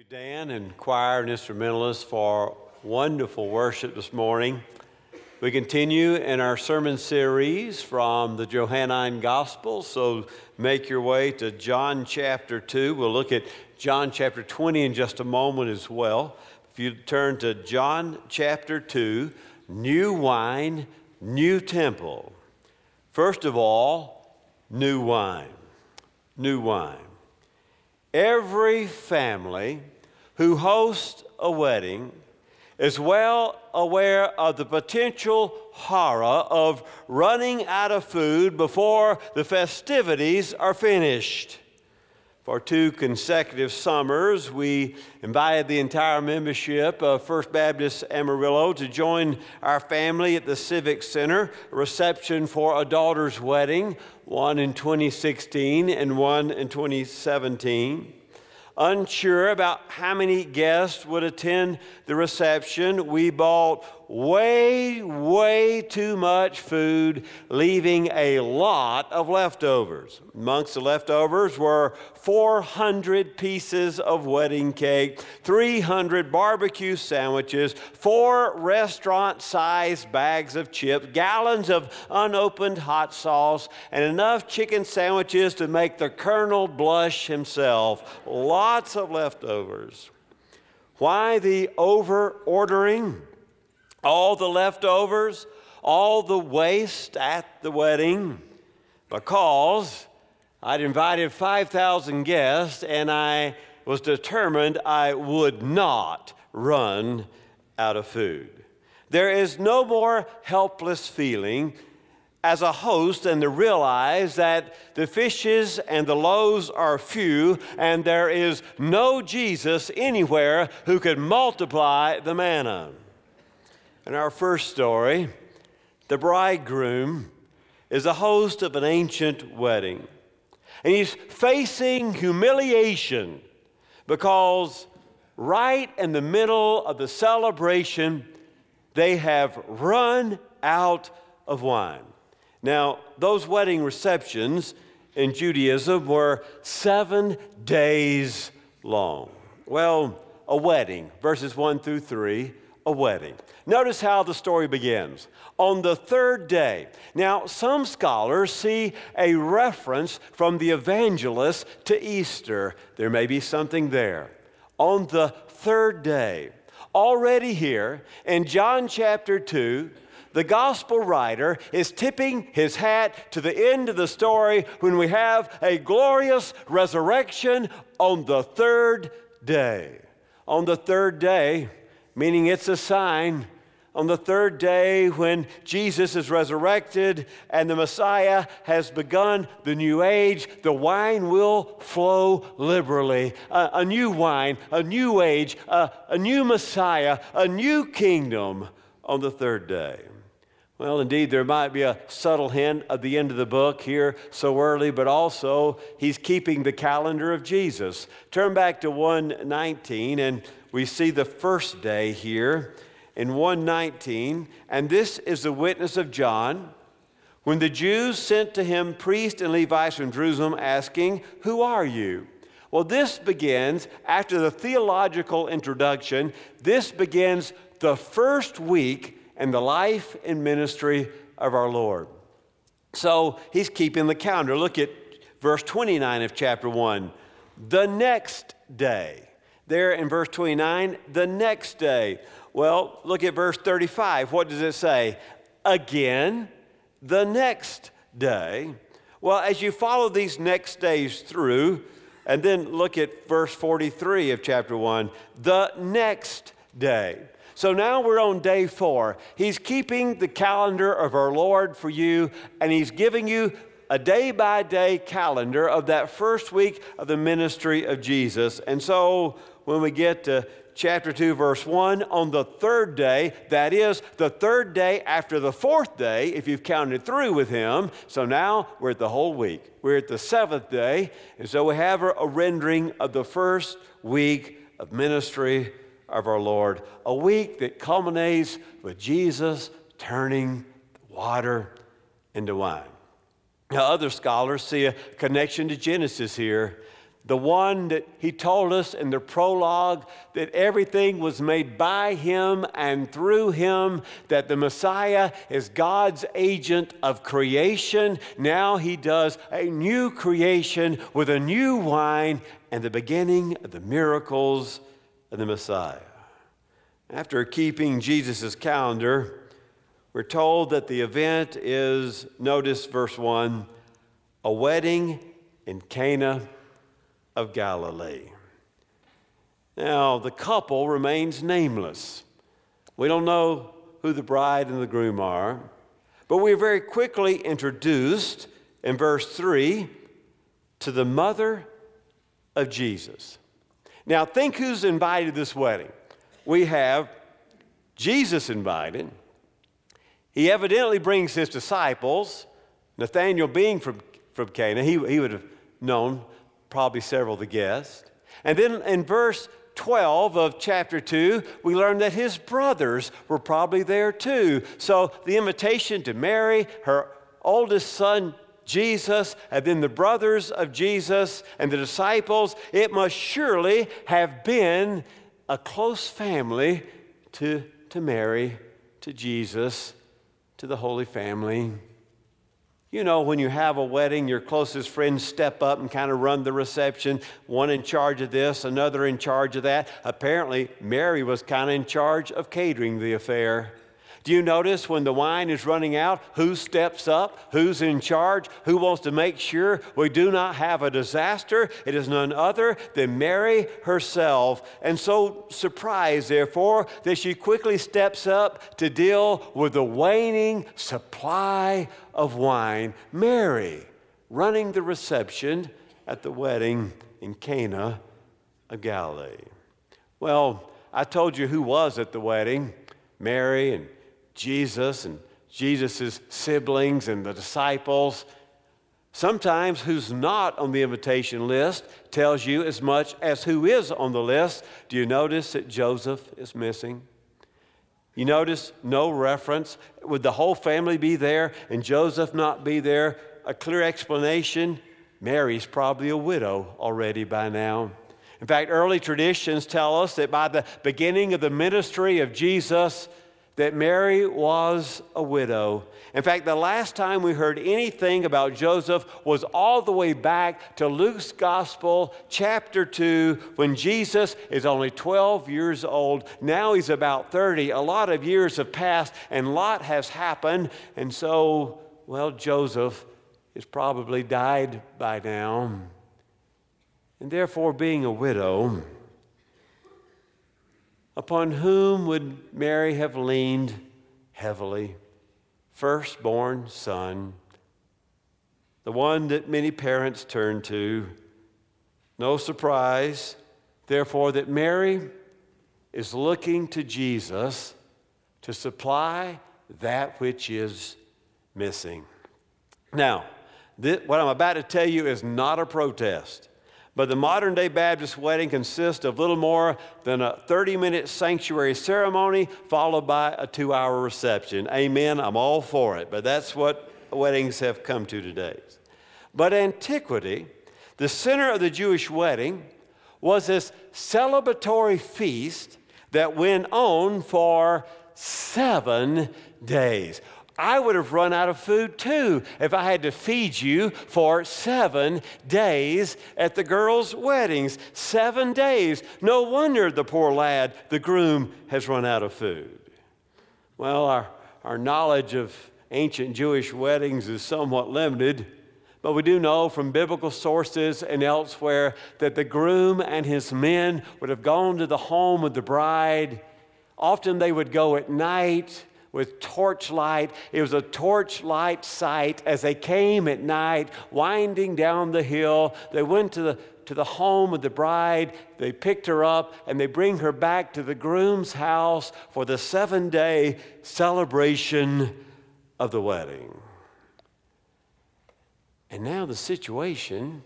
you, Dan, and choir and instrumentalists for wonderful worship this morning. We continue in our sermon series from the Johannine Gospel, so make your way to John chapter 2. We'll look at John chapter 20 in just a moment as well. If you turn to John chapter 2, new wine, new temple. First of all, new wine, new wine. Every family who hosts a wedding is well aware of the potential horror of running out of food before the festivities are finished. For two consecutive summers, we invited the entire membership of First Baptist Amarillo to join our family at the Civic Center, a reception for a daughter's wedding, one in 2016 and one in 2017. Unsure about how many guests would attend the reception, we bought way too much food, leaving a lot of leftovers. Amongst the leftovers were 400 pieces of wedding cake, 300 barbecue sandwiches, 4 restaurant-sized bags of chips, gallons of unopened hot sauce, and enough chicken sandwiches to make the Colonel blush himself. Lots of leftovers. Why the over-ordering? All the leftovers, all the waste at the wedding? Because I'd invited 5,000 guests and I was determined I would not run out of food. There is no more helpless feeling as a host than to realize that the fishes and the loaves are few and there is no Jesus anywhere who could multiply the manna. In our first story, the bridegroom is the host of an ancient wedding, and he's facing humiliation because right in the middle of the celebration, they have run out of wine. Now, those wedding receptions in Judaism were 7 days long. Well, a wedding, verses 1-3. A wedding. Notice how the story begins. On the third day. Now, some scholars see a reference from the evangelist to Easter. There may be something there. On the third day. Already here in John chapter 2, the gospel writer is tipping his hat to the end of the story when we have a glorious resurrection on the third day. On the third day, meaning it's a sign. On the third day when Jesus is resurrected and the Messiah has begun the new age, the wine will flow liberally. A new wine, a new age, a new Messiah, a new kingdom on the third day. Well, indeed, there might be a subtle hint at the end of the book here so early, but also he's keeping the calendar of Jesus. Turn back to 1:19 and we see the first day here in 1:19, and this is the witness of John. When the Jews sent to him priests and Levites from Jerusalem asking, "Who are you?" Well, this begins, after the theological introduction, this begins the first week in the life and ministry of our Lord. So he's keeping the calendar. Look at verse 29 of chapter 1. The next day. There in verse 29, the next day. Well, look at verse 35. What does it say? Again, the next day. Well, as you follow these next days through, and then look at verse 43 of chapter 1, the next day. So now we're on day 4. He's keeping the calendar of our Lord for you, and he's giving you a day-by-day calendar of that first week of the ministry of Jesus. And so when we get to chapter 2, verse 1, on the third day, that is the third day after the fourth day, if you've counted through with him. So now we're at the whole week. We're at the seventh day. And so we have a rendering of the first week of ministry of our Lord, a week that culminates with Jesus turning water into wine. Now, other scholars see a connection to Genesis here. the one that he told us in the prologue that everything was made by him and through him, that the Messiah is God's agent of creation. Now he does a new creation with a new wine and the beginning of the miracles of the Messiah. After keeping Jesus' calendar, we're told that the event is, notice verse 1, a wedding in Cana of Galilee. Now, the couple remains nameless. We don't know who the bride and the groom are, but we're very quickly introduced in verse 3 to the mother of Jesus. Now, think who's invited this wedding. We have Jesus invited. He evidently brings his disciples. Nathaniel, being from Cana, he would have known probably several of the guests. And then in verse 12 of chapter 2, we learn that his brothers were probably there too. So the invitation to Mary, her oldest son, Jesus, and then the brothers of Jesus and the disciples, it must surely have been a close family to Mary, to Jesus, to the Holy Family. You know, when you have a wedding, your closest friends step up and kind of run the reception, one in charge of this, another in charge of that. Apparently, Mary was kind of in charge of catering the affair. Do you notice when the wine is running out, who steps up, who's in charge, who wants to make sure we do not have a disaster? It is none other than Mary herself. And so surprised, therefore, that she quickly steps up to deal with the waning supply of wine. Mary running the reception at the wedding in Cana of Galilee. Well, I told you who was at the wedding. Mary and Jesus' siblings and the disciples. Sometimes who's not on the invitation list tells you as much as who is on the list. Do you notice that Joseph is missing? You notice no reference. Would the whole family be there and Joseph not be there? A clear explanation, Mary's probably a widow already by now. In fact, early traditions tell us that by the beginning of the ministry of Jesus, that Mary was a widow. In fact, the last time we heard anything about Joseph was all the way back to Luke's Gospel, chapter 2, when Jesus is only 12 years old. Now he's about 30. A lot of years have passed, and a lot has happened. And so, well, Joseph has probably died by now. And therefore, being a widow, upon whom would Mary have leaned heavily? Firstborn son, the one that many parents turn to. No surprise, therefore, that Mary is looking to Jesus to supply that which is missing. Now, what I'm about to tell you is not a protest. But the modern-day Baptist wedding consists of little more than a 30-minute sanctuary ceremony followed by a 2-hour reception. Amen, I'm all for it, but that's what weddings have come to today. But antiquity, the center of the Jewish wedding was this celebratory feast that went on for 7 days. I would have run out of food too if I had to feed you for 7 days at the girls' weddings. 7 days. No wonder the poor lad, the groom, has run out of food. Well, our knowledge of ancient Jewish weddings is somewhat limited, but we do know from biblical sources and elsewhere that the groom and his men would have gone to the home of the bride. Often they would go at night with torchlight. It was a torchlight sight as they came at night, winding down the hill. They went to the home of the bride. They picked her up, and they bring her back to the groom's house for the 7-day celebration of the wedding. And now the situation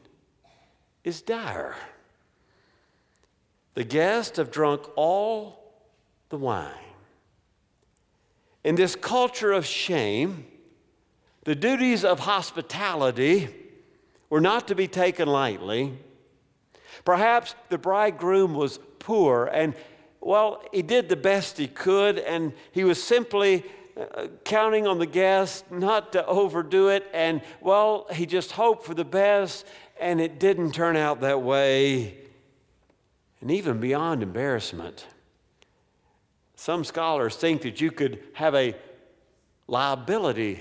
is dire. The guests have drunk all the wine. In this culture of shame, the duties of hospitality were not to be taken lightly. Perhaps the bridegroom was poor and, well, he did the best he could, and he was simply counting on the guests not to overdo it, and, well, he just hoped for the best, and it didn't turn out that way. And even beyond embarrassment, some scholars think that you could have a liability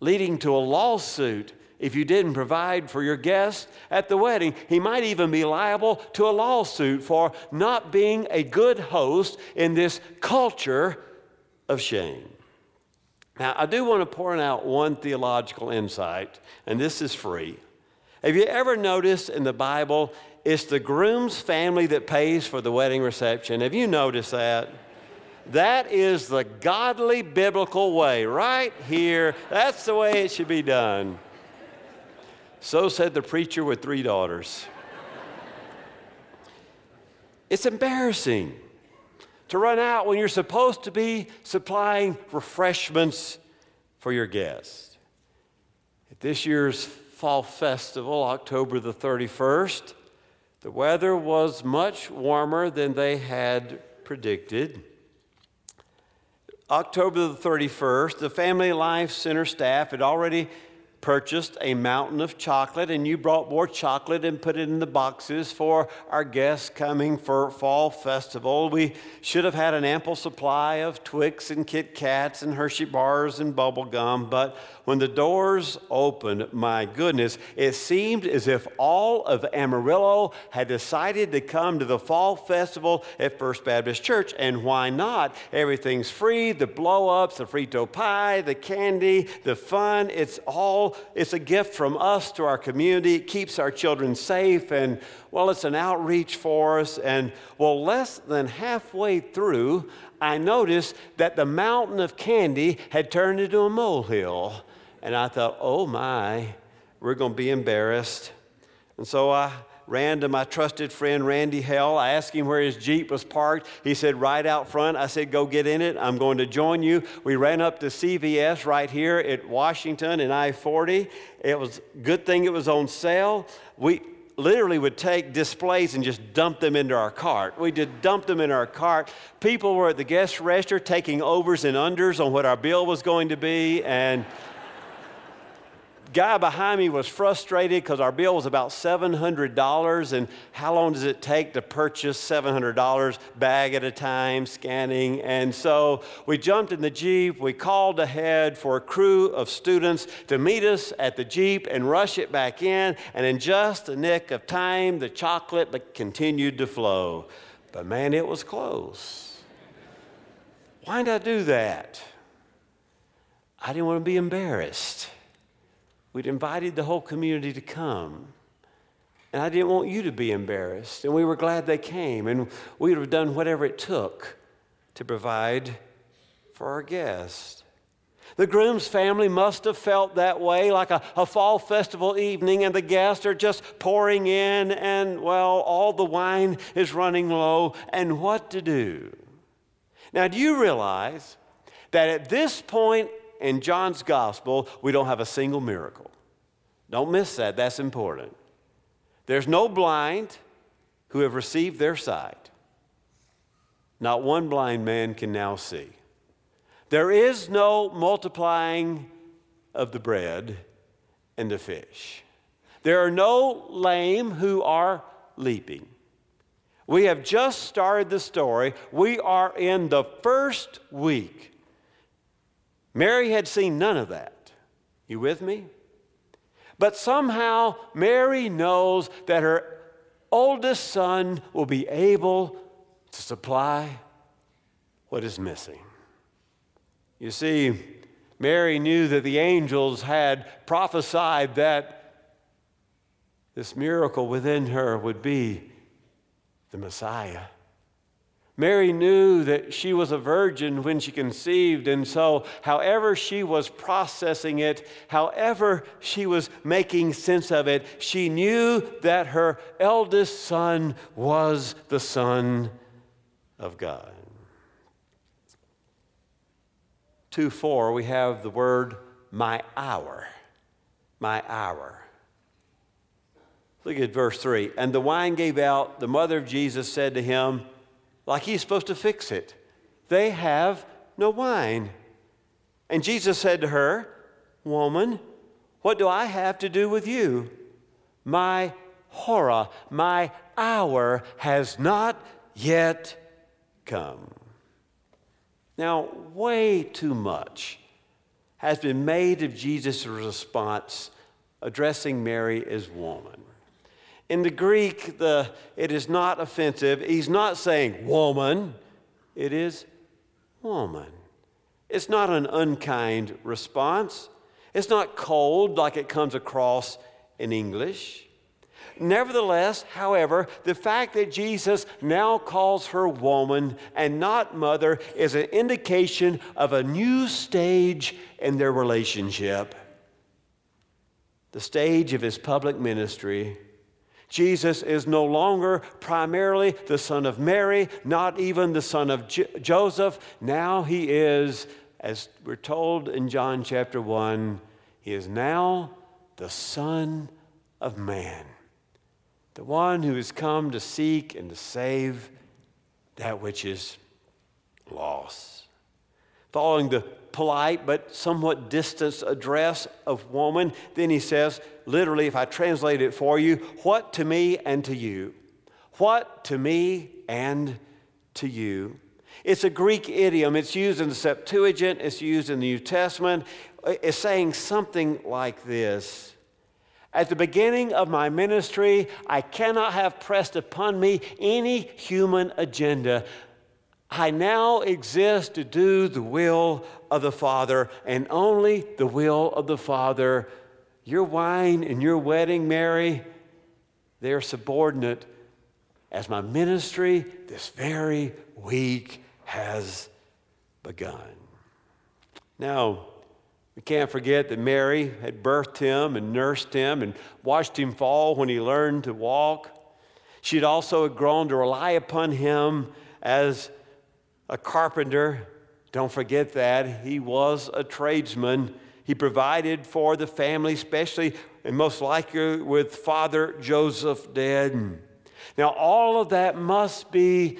leading to a lawsuit if you didn't provide for your guest at the wedding. He might even be liable to a lawsuit for not being a good host in this culture of shame. Now, I do want to point out one theological insight, and this is free. Have you ever noticed in the Bible, it's the groom's family that pays for the wedding reception? Have you noticed that? That is the godly biblical way, right here. That's the way it should be done. So said the preacher with 3 daughters. It's embarrassing to run out when you're supposed to be supplying refreshments for your guests. At this year's fall festival, October the 31st, the weather was much warmer than they had predicted. October the 31st, the Family Life Center staff had already purchased a mountain of chocolate, and you brought more chocolate and put it in the boxes for our guests coming for fall festival. We should have had an ample supply of Twix and Kit Kats and Hershey bars and bubble gum, but when the doors opened, my goodness, it seemed as if all of Amarillo had decided to come to the fall festival at First Baptist Church, and why not? Everything's free, the blow-ups, the Frito pie, the candy, the fun, it's a gift from us to our community. It keeps our children safe, and, well, it's an outreach for us. And, well, less than halfway through, I noticed that the mountain of candy had turned into a molehill. And I thought, oh, my, we're going to be embarrassed. And so I ran to my trusted friend, Randy Hell. I asked him where his Jeep was parked. He said, right out front. I said, go get in it. I'm going to join you. We ran up to CVS right here at Washington and I-40. It was a good thing it was on sale. We literally would take displays and just dump them into our cart. We just dumped them in our cart. People were at the guest register taking overs and unders on what our bill was going to be, and guy behind me was frustrated because our bill was about $700, and how long does it take to purchase $700 bag at a time, scanning? And so we jumped in the Jeep. We called ahead for a crew of students to meet us at the Jeep and rush it back in, and in just the nick of time, the chocolate continued to flow. But, man, it was close. Why did I do that? I didn't want to be embarrassed. We'd invited the whole community to come, and I didn't want you to be embarrassed, and we were glad they came, and we would have done whatever it took to provide for our guests. The groom's family must have felt that way, like a fall festival evening, and the guests are just pouring in, and, well, all the wine is running low, and what to do? Now, do you realize that at this point in John's gospel, we don't have a single miracle? Don't miss that. That's important. There's no blind who have received their sight. Not one blind man can now see. There is no multiplying of the bread and the fish. There are no lame who are leaping. We have just started the story. We are in the first week. Mary had seen none of that. You with me? But somehow Mary knows that her oldest son will be able to supply what is missing. You see, Mary knew that the angels had prophesied that this miracle within her would be the Messiah. Mary knew that she was a virgin when she conceived, and so however she was processing it, however she was making sense of it, she knew that her eldest son was the Son of God. 2:4, we have the word, my hour. My hour. Look at verse 3. And the wine gave out. The mother of Jesus said to him, like he's supposed to fix it, they have no wine. And Jesus said to her, Woman, what do I have to do with you? My hora, my hour has not yet come. Now, way too much has been made of Jesus' response addressing Mary as woman. In the Greek, it is not offensive. He's not saying woman. It is woman. It's not an unkind response. It's not cold like it comes across in English. Nevertheless, however, the fact that Jesus now calls her woman and not mother is an indication of a new stage in their relationship. The stage of his public ministry. Jesus is no longer primarily the son of Mary, not even the son of Joseph. Now he is, as we're told in John chapter 1, he is now the Son of Man, the one who has come to seek and to save that which is lost. Following the polite but somewhat distant address of woman, then he says, literally, if I translate it for you, what to me and to you? What to me and to you? It's a Greek idiom. It's used in the Septuagint. It's used in the New Testament. It's saying something like this. At the beginning of my ministry, I cannot have pressed upon me any human agenda. I now exist to do the will of the Father, and only the will of the Father. Your wine and your wedding, Mary, they are subordinate as my ministry this very week has begun. Now, we can't forget that Mary had birthed him and nursed him and watched him fall when he learned to walk. She'd also grown to rely upon him as a carpenter. Don't forget that. He was a tradesman. He provided for the family, especially and most likely with Father Joseph dead. Now, all of that must be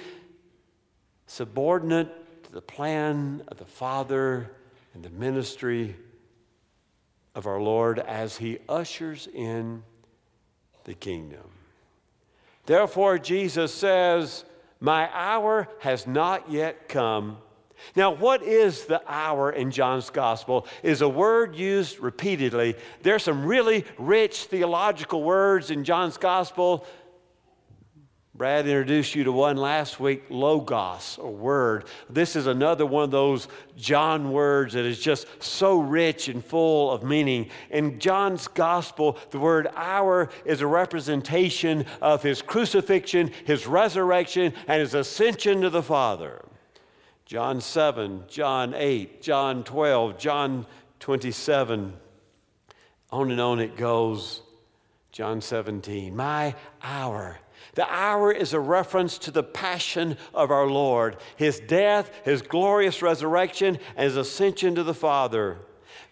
subordinate to the plan of the Father and the ministry of our Lord as he ushers in the kingdom. Therefore, Jesus says, my hour has not yet come. Now, what is the hour in John's gospel? Is a word used repeatedly. There's some really rich theological words in John's gospel. Brad introduced you to one last week, logos, a word. This is another one of those John words that is just so rich and full of meaning. In John's gospel, the word hour is a representation of his crucifixion, his resurrection, and his ascension to the Father. John 7, John 8, John 12, John 27, on and on it goes. John 17, my hour. The hour is a reference to the passion of our Lord, his death, his glorious resurrection, and his ascension to the Father.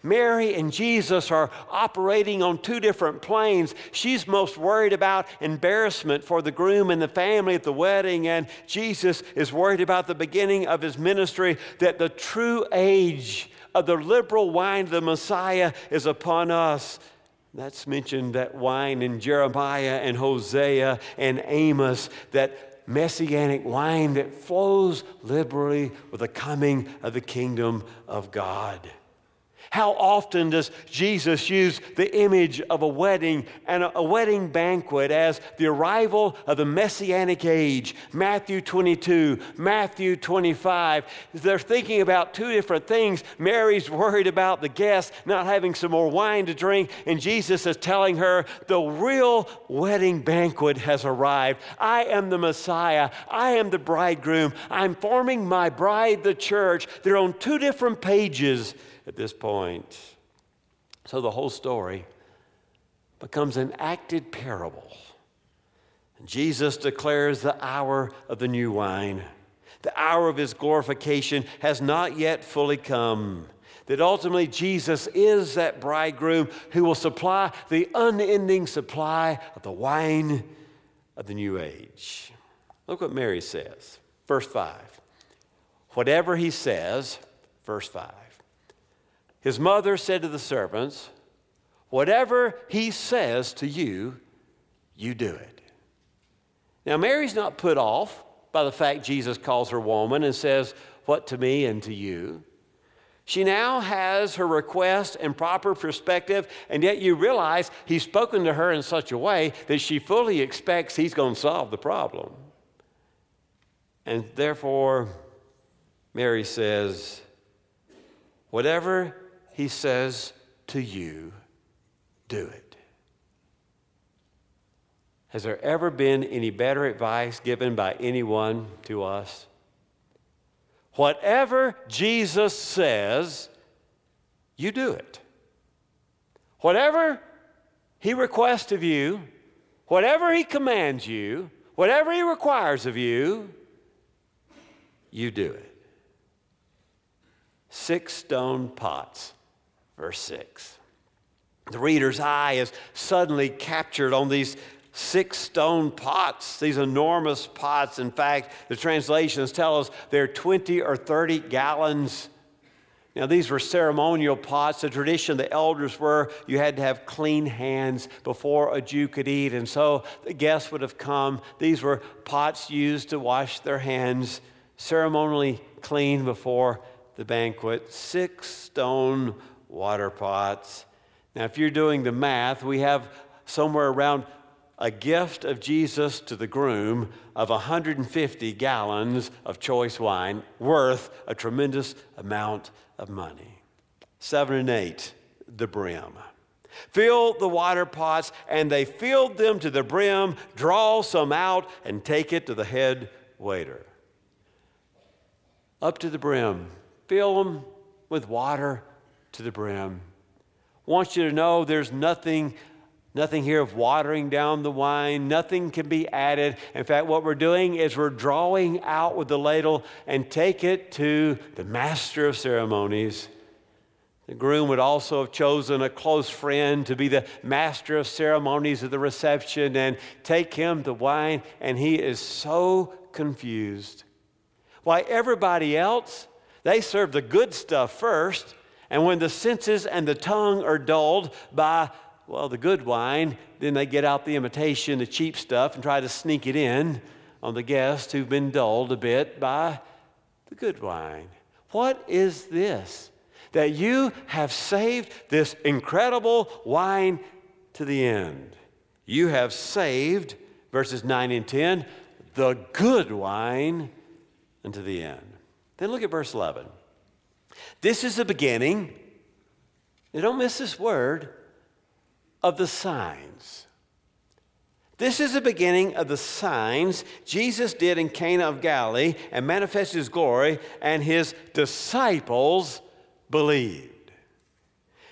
Mary and Jesus are operating on two different planes. She's most worried about embarrassment for the groom and the family at the wedding, and Jesus is worried about the beginning of his ministry, that the true age of the liberal wine of the Messiah is upon us. That's mentioned, that wine, in Jeremiah and Hosea and Amos, that messianic wine that flows liberally with the coming of the kingdom of God. How often does Jesus use the image of a wedding and a wedding banquet as the arrival of the messianic age? Matthew 22, Matthew 25. They're thinking about two different things. Mary's worried about the guests not having some more wine to drink, and Jesus is telling her the real wedding banquet has arrived. I am the Messiah. I am the bridegroom. I'm forming my bride, the church. They're on two different pages at this point. So the whole story becomes an acted parable. Jesus declares the hour of the new wine. The hour of his glorification has not yet fully come. that ultimately Jesus is that bridegroom who will supply the unending supply of the wine of the new age. Look what Mary says, verse 5. Whatever he says, verse 5. His mother said to the servants, whatever he says to you, you do it. Now, Mary's not put off by the fact Jesus calls her woman and says, what to me and to you? She now has her request and proper perspective, and yet you realize he's spoken to her in such a way that she fully expects he's going to solve the problem. And therefore, Mary says, whatever he says to you, do it. Has there ever been any better advice given by anyone to us? Whatever Jesus says, you do it. Whatever he requests of you, whatever he commands you, whatever he requires of you, you do it. 6 stone pots, verse 6. The reader's eye is suddenly captured on these 6 stone pots, these enormous pots. In fact, the translations tell us they're 20 or 30 gallons. Now, these were ceremonial pots. The tradition of the elders were you had to have clean hands before a Jew could eat, and so the guests would have come. These were pots used to wash their hands, ceremonially clean before the banquet. 6 stone water pots. Now, if you're doing the math, we have somewhere around a gift of Jesus to the groom of 150 gallons of choice wine worth a tremendous amount of money. 7 and 8, the brim. Fill the water pots, and they filled them to the brim. Draw some out and take it to the head waiter. Up to the brim. Fill them with water to the brim. Want you to know there's nothing here of watering down the wine. Nothing can be added. In fact, what we're doing is we're drawing out with the ladle and take it to the master of ceremonies. The groom would also have chosen a close friend to be the master of ceremonies of the reception and take him the wine, and he is so confused. Why, everybody else, they serve the good stuff first. And when the senses and the tongue are dulled by, well, the good wine, then they get out the imitation, the cheap stuff, and try to sneak it in on the guests who've been dulled a bit by the good wine. What is this? That you have saved this incredible wine to the end. You have saved, verses 9 and 10, the good wine unto the end. Then look at verse 11. This is the beginning, and don't miss this word, of the signs. This is the beginning of the signs Jesus did in Cana of Galilee and manifested his glory, and his disciples believed.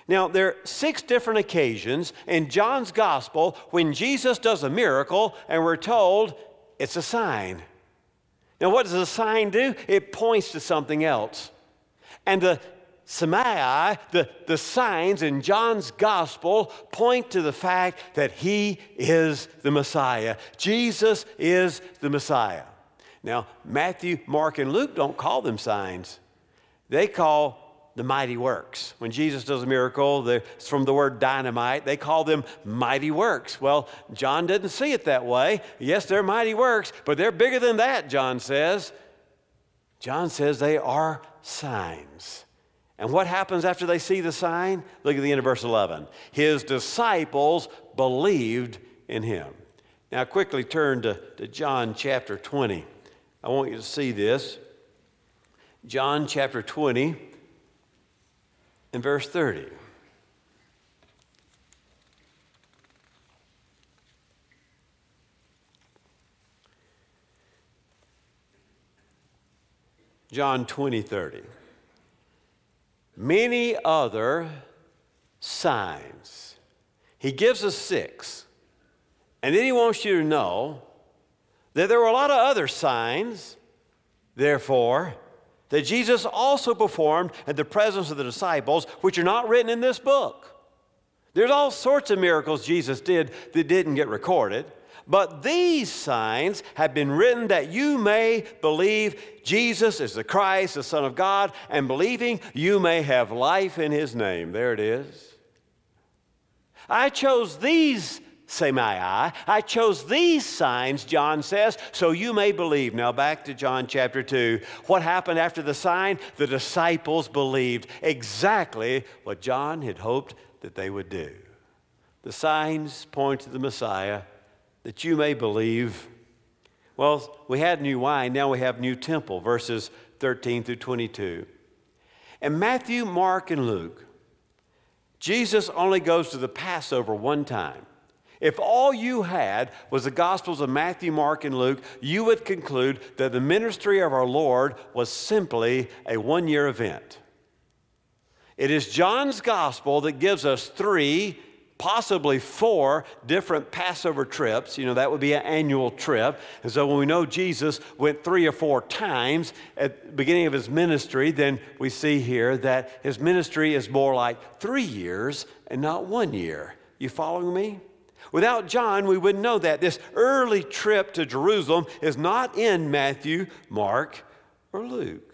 Now, there are 6 different occasions in John's gospel when Jesus does a miracle, and we're told it's a sign. Now, what does a sign do? It points to something else. And the Semeia, the signs in John's gospel point to the fact that he is the Messiah. Jesus is the Messiah. Now, Matthew, Mark, and Luke don't call them signs. They call the mighty works. When Jesus does a miracle, it's from the word dynamite. They call them mighty works. Well, John didn't see it that way. Yes, they're mighty works, but they're bigger than that, John says. John says they are signs. And what happens after they see the sign? Look at the end of verse 11. His disciples believed in him. Now quickly turn to John chapter 20. I want you to see this. John chapter 20 and verse 30. John 20:30. Many other signs. He gives us 6. And then he wants you to know that there were a lot of other signs. Therefore, that Jesus also performed in the presence of the disciples, which are not written in this book. There's all sorts of miracles Jesus did that didn't get recorded, but these signs have been written that you may believe Jesus is the Christ, the Son of God, and believing you may have life in his name. There it is. I chose these, Semeia, I chose these signs, John says, so you may believe. Now back to John chapter 2. What happened after the sign? The disciples believed exactly what John had hoped that they would do. The signs point to the Messiah, that you may believe. Well, we had new wine, now we have new temple, verses 13 through 22. In Matthew, Mark, and Luke, Jesus only goes to the Passover one time. If all you had was the Gospels of Matthew, Mark, and Luke, you would conclude that the ministry of our Lord was simply a one-year event. It is John's Gospel that gives us three, possibly four different Passover trips. You know, that would be an annual trip. And so when we know Jesus went three or four times at the beginning of his ministry, then we see here that his ministry is more like 3 years and not 1 year. You following me? Without John, we wouldn't know that. This early trip to Jerusalem is not in Matthew, Mark, or Luke.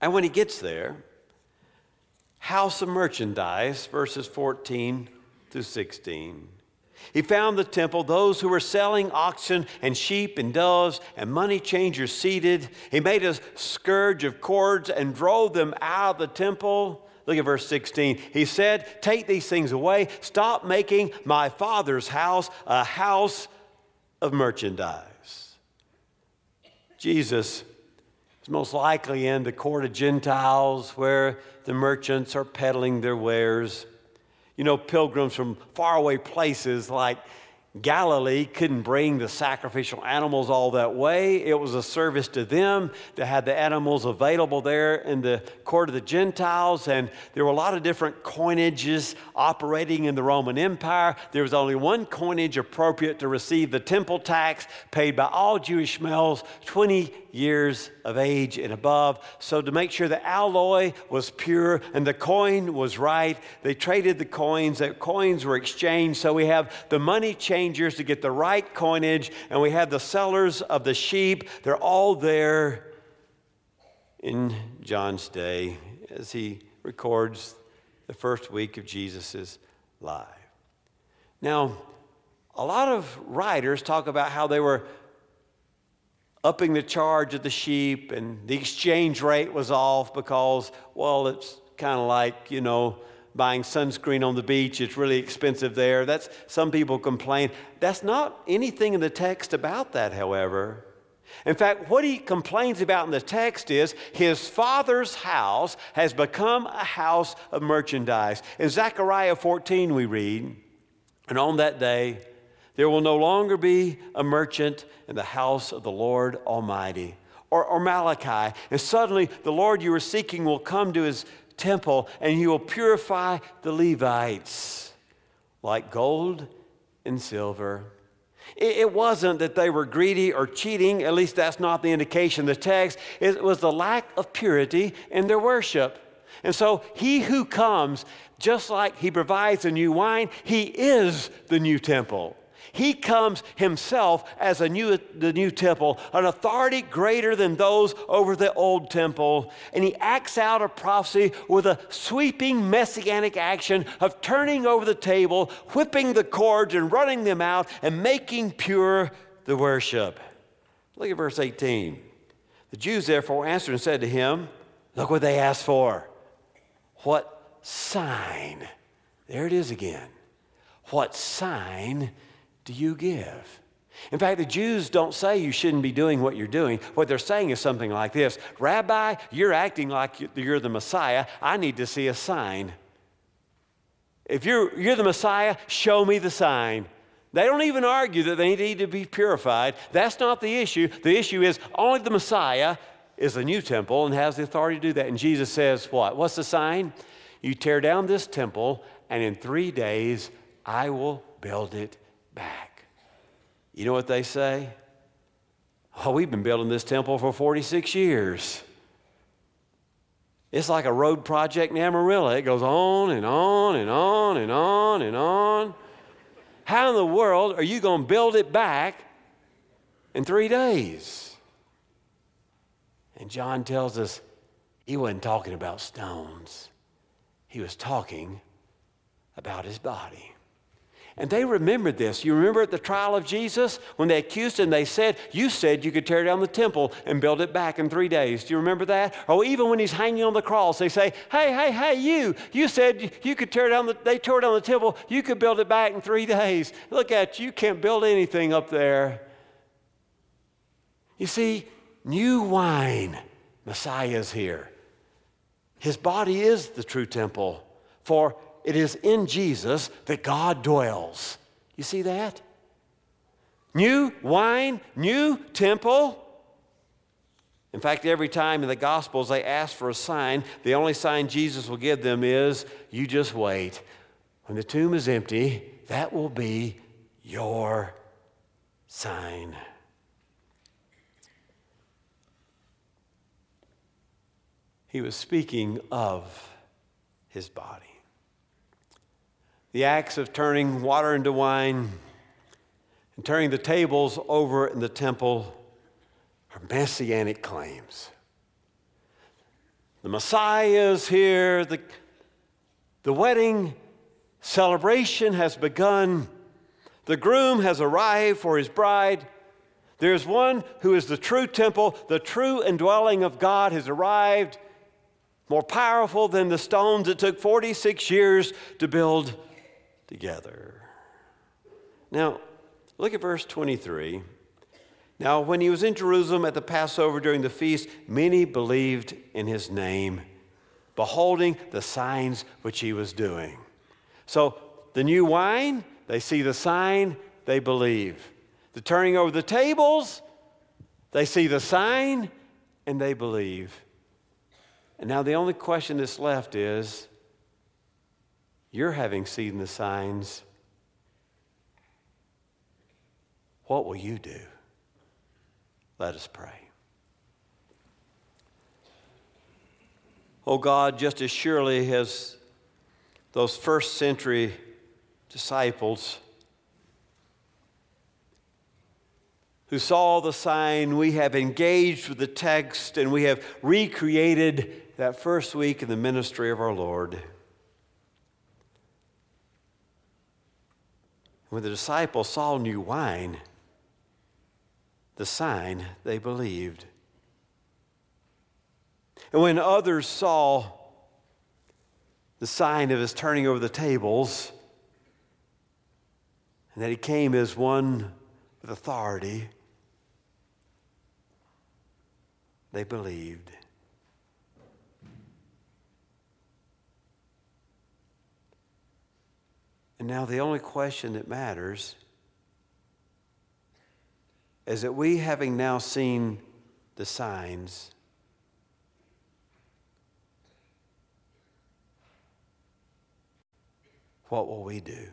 And when he gets there, house of merchandise, verses 14 through 16. He found the temple, those who were selling oxen and sheep and doves and money changers seated. He made a scourge of cords and drove them out of the temple. Look at verse 16. He said, take these things away. Stop making my Father's house a house of merchandise. Jesus is most likely in the court of Gentiles where the merchants are peddling their wares. You know, pilgrims from faraway places like Galilee couldn't bring the sacrificial animals all that way. It was a service to them to have the animals available there in the court of the Gentiles, and there were a lot of different coinages operating in the Roman Empire. There was only one coinage appropriate to receive the temple tax paid by all Jewish males 20 years of age and above. So to make sure the alloy was pure and the coin was right, they traded the coins. The coins were exchanged. So we have the money changers to get the right coinage, and we have the sellers of the sheep. They're all there in John's day as he records the first week of Jesus's life. Now, a lot of writers talk about how they were upping the charge of the sheep, and the exchange rate was off because, well, it's kind of like, you know, buying sunscreen on the beach. It's really expensive there. That's, some people complain. That's not anything in the text about that, however. In fact, what he complains about in the text is his Father's house has become a house of merchandise. In Zechariah 14, we read, and on that day, there will no longer be a merchant in the house of the Lord Almighty. Or Malachi. And suddenly the Lord you were seeking will come to his temple, and he will purify the Levites like gold and silver. It wasn't that they were greedy or cheating. At least that's not the indication in the text. It was the lack of purity in their worship. And so he who comes, just like he provides the new wine, he is the new temple. He comes himself as the new temple, an authority greater than those over the old temple. And he acts out a prophecy with a sweeping messianic action of turning over the table, whipping the cords and running them out, and making pure the worship. Look at verse 18. The Jews therefore answered and said to him, look what they asked for. What sign? There it is again. What sign do you give? In fact, the Jews don't say you shouldn't be doing what you're doing. What they're saying is something like this: Rabbi, you're acting like you're the Messiah. I need to see a sign. If you're the Messiah, show me the sign. They don't even argue that they need to be purified. That's not the issue. The issue is only the Messiah is the new temple and has the authority to do that. And Jesus says what? What's the sign? You tear down this temple, and in 3 days I will build it back. You know what they say? Oh, we've been building this temple for 46 years. It's like a road project in Amarillo. It goes on and on and on and on and on. How in the world are you going to build it back in 3 days? And John tells us he wasn't talking about stones. He was talking about his body. And they remembered this. You remember at the trial of Jesus when they accused him, they said you could tear down the temple and build it back in 3 days. Do you remember that? Or even when he's hanging on the cross, they say, hey, you said you could they tore down the temple, you could build it back in 3 days. Look at you can't build anything up there. You see, new wine, Messiah's here. His body is the true temple, for it is in Jesus that God dwells. You see that? New wine, new temple. In fact, every time in the Gospels they ask for a sign, the only sign Jesus will give them is, you just wait. When the tomb is empty, that will be your sign. He was speaking of his body. The acts of turning water into wine and turning the tables over in the temple are messianic claims. The Messiah is here. The wedding celebration has begun. The groom has arrived for his bride. There's one who is the true temple. The true indwelling of God has arrived, more powerful than the stones it took 46 years to build together. Now, look at verse 23. Now, when he was in Jerusalem at the Passover during the feast, many believed in his name, beholding the signs which he was doing. So, the new wine, they see the sign, they believe. The turning over the tables, they see the sign, and they believe. And now the only question that's left is, you're having seen the signs, what will you do? Let us pray. Oh God, just as surely as those first century disciples who saw the sign, we have engaged with the text and we have recreated that first week in the ministry of our Lord. When the disciples saw new wine, the sign, they believed. And when others saw the sign of his turning over the tables, and that he came as one with authority, they believed. And now the only question that matters is that we, having now seen the signs, what will we do?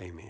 Amen.